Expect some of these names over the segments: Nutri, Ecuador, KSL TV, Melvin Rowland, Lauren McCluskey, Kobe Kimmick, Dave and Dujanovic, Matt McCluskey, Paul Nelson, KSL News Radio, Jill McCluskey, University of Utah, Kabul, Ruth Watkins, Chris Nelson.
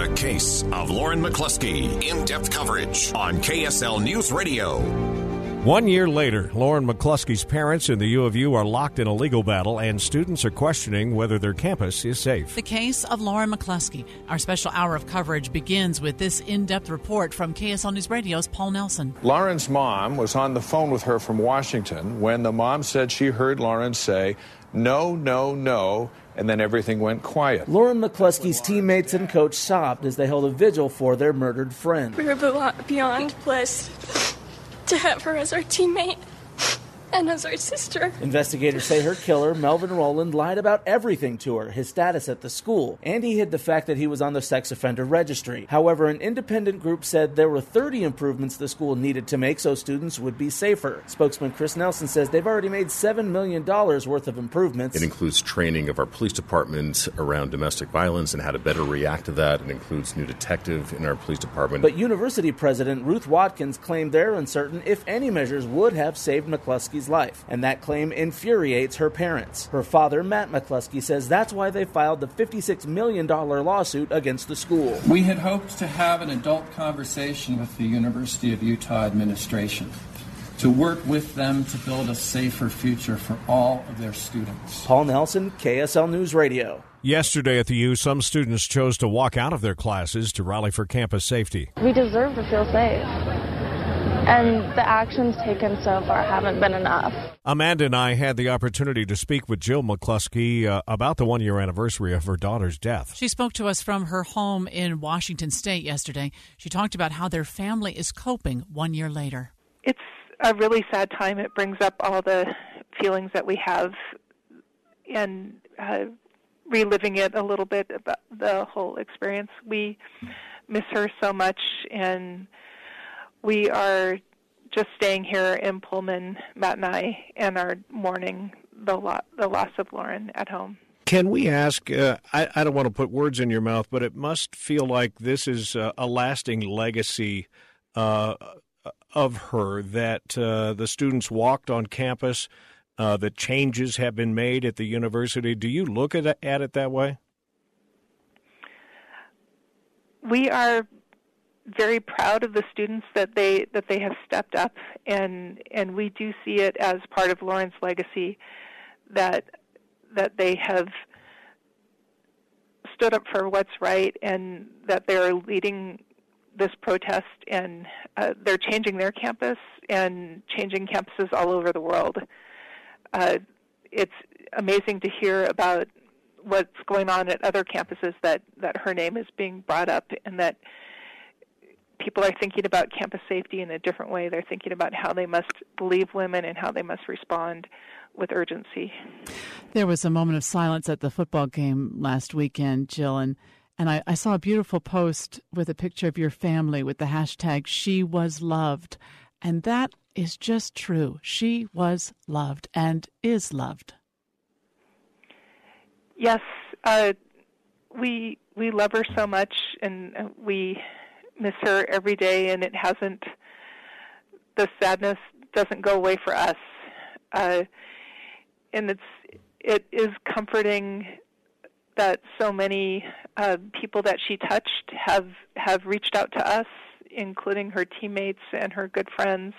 The Case of Lauren McCluskey. In-depth coverage on KSL News Radio. 1 year later, Lauren McCluskey's parents in the U of U are locked in a legal battle, and students are questioning whether their campus is safe. The Case of Lauren McCluskey. Our special hour of coverage begins with this in-depth report from KSL News Radio's Paul Nelson. Lauren's mom was on the phone with her from Washington when the mom said she heard Lauren say, "No, no, no," and then everything went quiet. Lauren McCluskey's teammates and coach sobbed as they held a vigil for their murdered friend. We were beyond blessed to have her as our teammate and as our sister. Investigators say her killer, Melvin Rowland, lied about everything to her, his status at the school, and he hid the fact that he was on the sex offender registry. However, an independent group said there were 30 improvements the school needed to make so students would be safer. Spokesman Chris Nelson says they've already made $7 million worth of improvements. It includes training of our police department around domestic violence and how to better react to that. It includes new detective in our police department. But University President Ruth Watkins claimed they're uncertain if any measures would have saved McCluskey's life, and that claim infuriates her parents. Her father, Matt McCluskey, says that's why they filed the $56 million lawsuit against the school. We had hoped to have an adult conversation with the University of Utah administration to work with them to build a safer future for all of their students. Paul Nelson, KSL News Radio. Yesterday at the U, some students chose to walk out of their classes to rally for campus safety. We deserve to feel safe. And the actions taken so far haven't been enough. Amanda and I had the opportunity to speak with Jill McCluskey about the one-year anniversary of her daughter's death. She spoke to us from her home in Washington State yesterday. She talked about how their family is coping 1 year later. It's a really sad time. It brings up all the feelings that we have, and reliving it a little bit about the whole experience. We miss her so much, and we are just staying here in Pullman, Matt and I, and are mourning the loss of Lauren at home. Can we ask, I don't want to put words in your mouth, but it must feel like this is a lasting legacy of her, that the students walked on campus, that changes have been made at the university. Do you look at it that way? We are very proud of the students that they have stepped up, and we do see it as part of Lauren's legacy that they have stood up for what's right, and that they're leading this protest, and they're changing their campus and changing campuses all over the world. It's amazing to hear about what's going on at other campuses that her name is being brought up, and that people are thinking about campus safety in a different way. They're thinking about how they must believe women and how they must respond with urgency. There was a moment of silence at the football game last weekend, Jill, and I saw a beautiful post with a picture of your family with the hashtag #SheWasLoved. And that is just true. She was loved and is loved. Yes. We love her so much, and we miss her every day, and the sadness doesn't go away for us. And it is comforting that so many people that she touched have reached out to us, including her teammates and her good friends,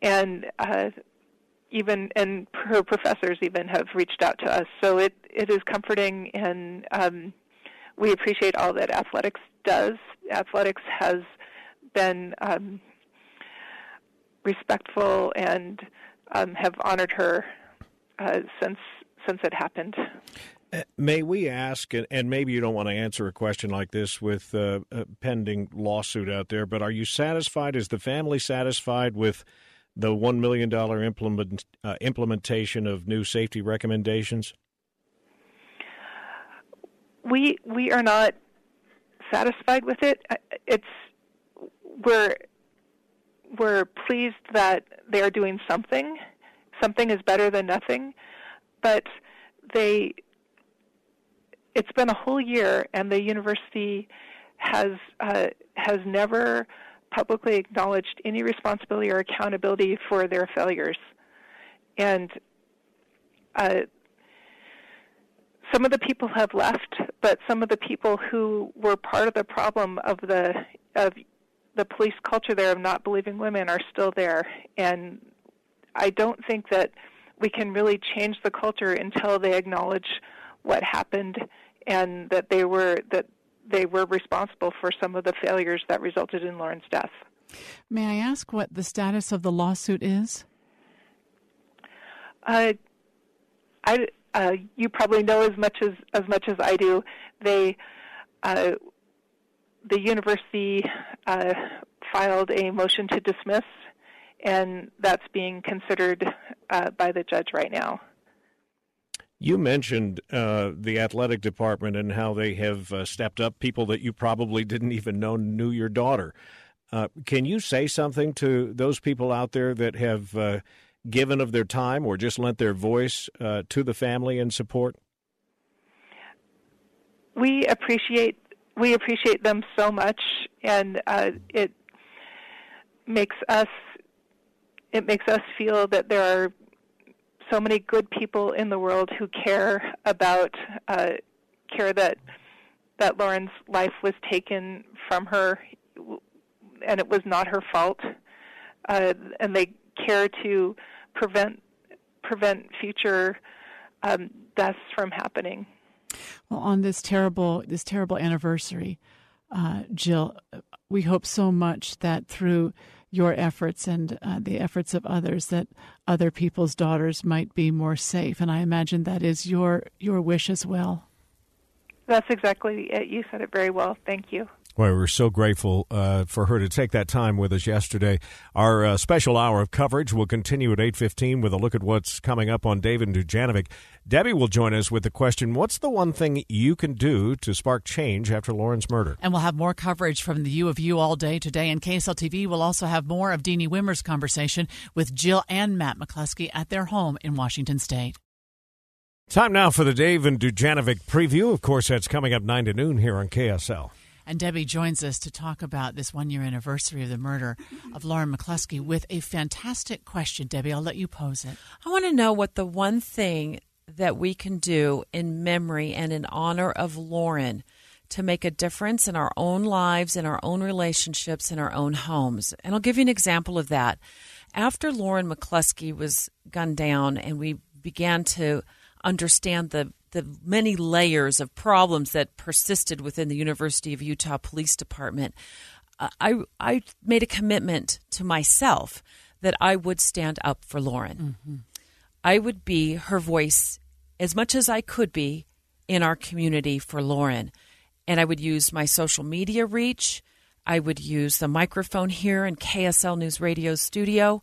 and her professors even have reached out to us. So it is comforting, and we appreciate all that athletics does. Athletics has been respectful and have honored her since it happened. May we ask, and maybe you don't want to answer a question like this with a pending lawsuit out there, but are you satisfied? Is the family satisfied with the $1 million implementation of new safety recommendations? We are not satisfied with it. We're pleased that they are doing something. Something is better than nothing, but it's been a whole year, and the university has never publicly acknowledged any responsibility or accountability for their failures, and Some of the people have left, but some of the people who were part of the problem of the police culture there of not believing women are still there. And I don't think that we can really change the culture until they acknowledge what happened and that they were responsible for some of the failures that resulted in Lauren's death. May I ask what the status of the lawsuit is? You probably know as much as I do. The university filed a motion to dismiss, and that's being considered by the judge right now. You mentioned the athletic department and how they have stepped up, people that you probably didn't even know knew your daughter. Can you say something to those people out there that have given of their time or just lent their voice to the family in support? We appreciate them so much, and it makes us feel that there are so many good people in the world who care about that Lauren's life was taken from her, and it was not her fault, and they care to prevent future deaths from happening. Well, on this terrible anniversary, Jill, we hope so much that through your efforts and the efforts of others, that other people's daughters might be more safe. And I imagine that is your wish as well. That's exactly it. You said it very well. Thank you. Well, we're so grateful for her to take that time with us yesterday. Our special hour of coverage will continue at 8:15 with a look at what's coming up on Dave and Dujanovic. Debbie will join us with the question, what's the one thing you can do to spark change after Lauren's murder? And we'll have more coverage from the U of U all day today. And KSL TV will also have more of Deanie Wimmer's conversation with Jill and Matt McCluskey at their home in Washington State. Time now for the Dave and Dujanovic preview. Of course, that's coming up 9 to noon here on KSL. And Debbie joins us to talk about this one-year anniversary of the murder of Lauren McCluskey with a fantastic question. Debbie, I'll let you pose it. I want to know what the one thing that we can do in memory and in honor of Lauren to make a difference in our own lives, in our own relationships, in our own homes. And I'll give you an example of that. After Lauren McCluskey was gunned down and we began to understand the many layers of problems that persisted within the University of Utah Police Department, I made a commitment to myself that I would stand up for Lauren. Mm-hmm. I would be her voice as much as I could be in our community for Lauren. And I would use my social media reach. I would use the microphone here in KSL News Radio studio.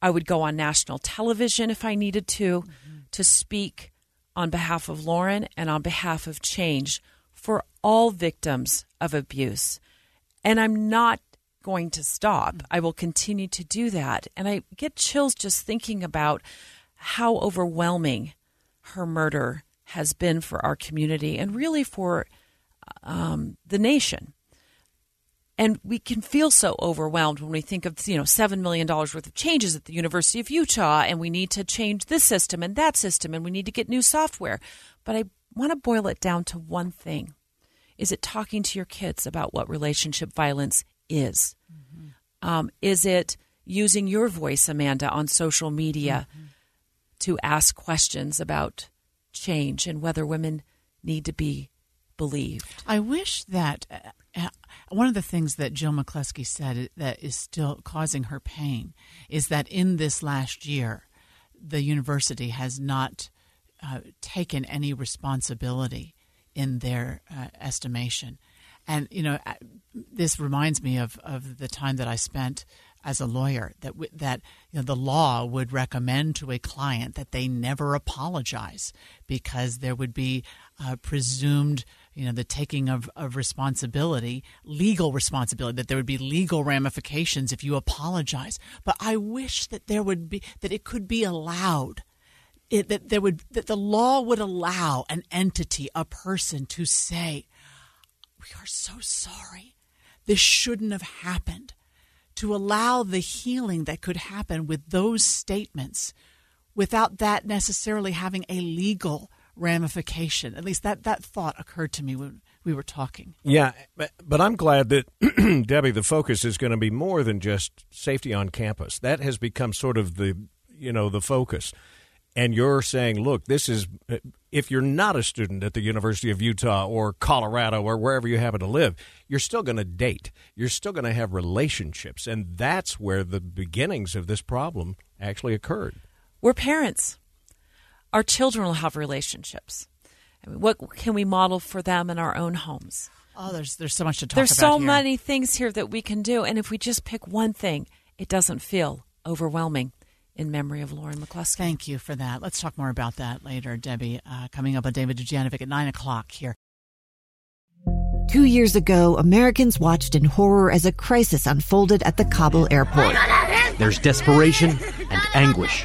I would go on national television if I needed to, mm-hmm. to speak on behalf of Lauren and on behalf of change for all victims of abuse. And I'm not going to stop. I will continue to do that. And I get chills just thinking about how overwhelming her murder has been for our community and really for the nation. And we can feel so overwhelmed when we think of, $7 million worth of changes at the University of Utah, and we need to change this system and that system, and we need to get new software. But I want to boil it down to one thing. Is it talking to your kids about what relationship violence is? Mm-hmm. Is it using your voice, Amanda, on social media mm-hmm. to ask questions about change and whether women need to be believed? I wish that one of the things that Jill McCluskey said that is still causing her pain is that in this last year, the university has not taken any responsibility in their estimation. And, this reminds me of the time that I spent as a lawyer, that the law would recommend to a client that they never apologize because there would be presumed, the taking of responsibility, legal responsibility, that there would be legal ramifications if you apologize. But I wish that there would be, that it could be allowed. That the law would allow an entity, a person, to say, "We are so sorry. This shouldn't have happened." To allow the healing that could happen with those statements without that necessarily having a legal ramification. At least that thought occurred to me when we were talking. Yeah, but I'm glad that, Debbie, the focus is going to be more than just safety on campus. That has become sort of the focus. And you're saying, look, this is, if you're not a student at the University of Utah or Colorado or wherever you happen to live, you're still going to date. You're still going to have relationships. And that's where the beginnings of this problem actually occurred. We're parents. Our children will have relationships. I mean, what can we model for them in our own homes? Oh, there's so much to talk about. There's so many things here that we can do. And if we just pick one thing, it doesn't feel overwhelming. In memory of Lauren McCluskey. Thank you for that. Let's talk more about that later, Debbie. Coming up on David Dujanovic at 9 o'clock here. 2 years ago, Americans watched in horror as a crisis unfolded at the Kabul airport. There's desperation and anguish.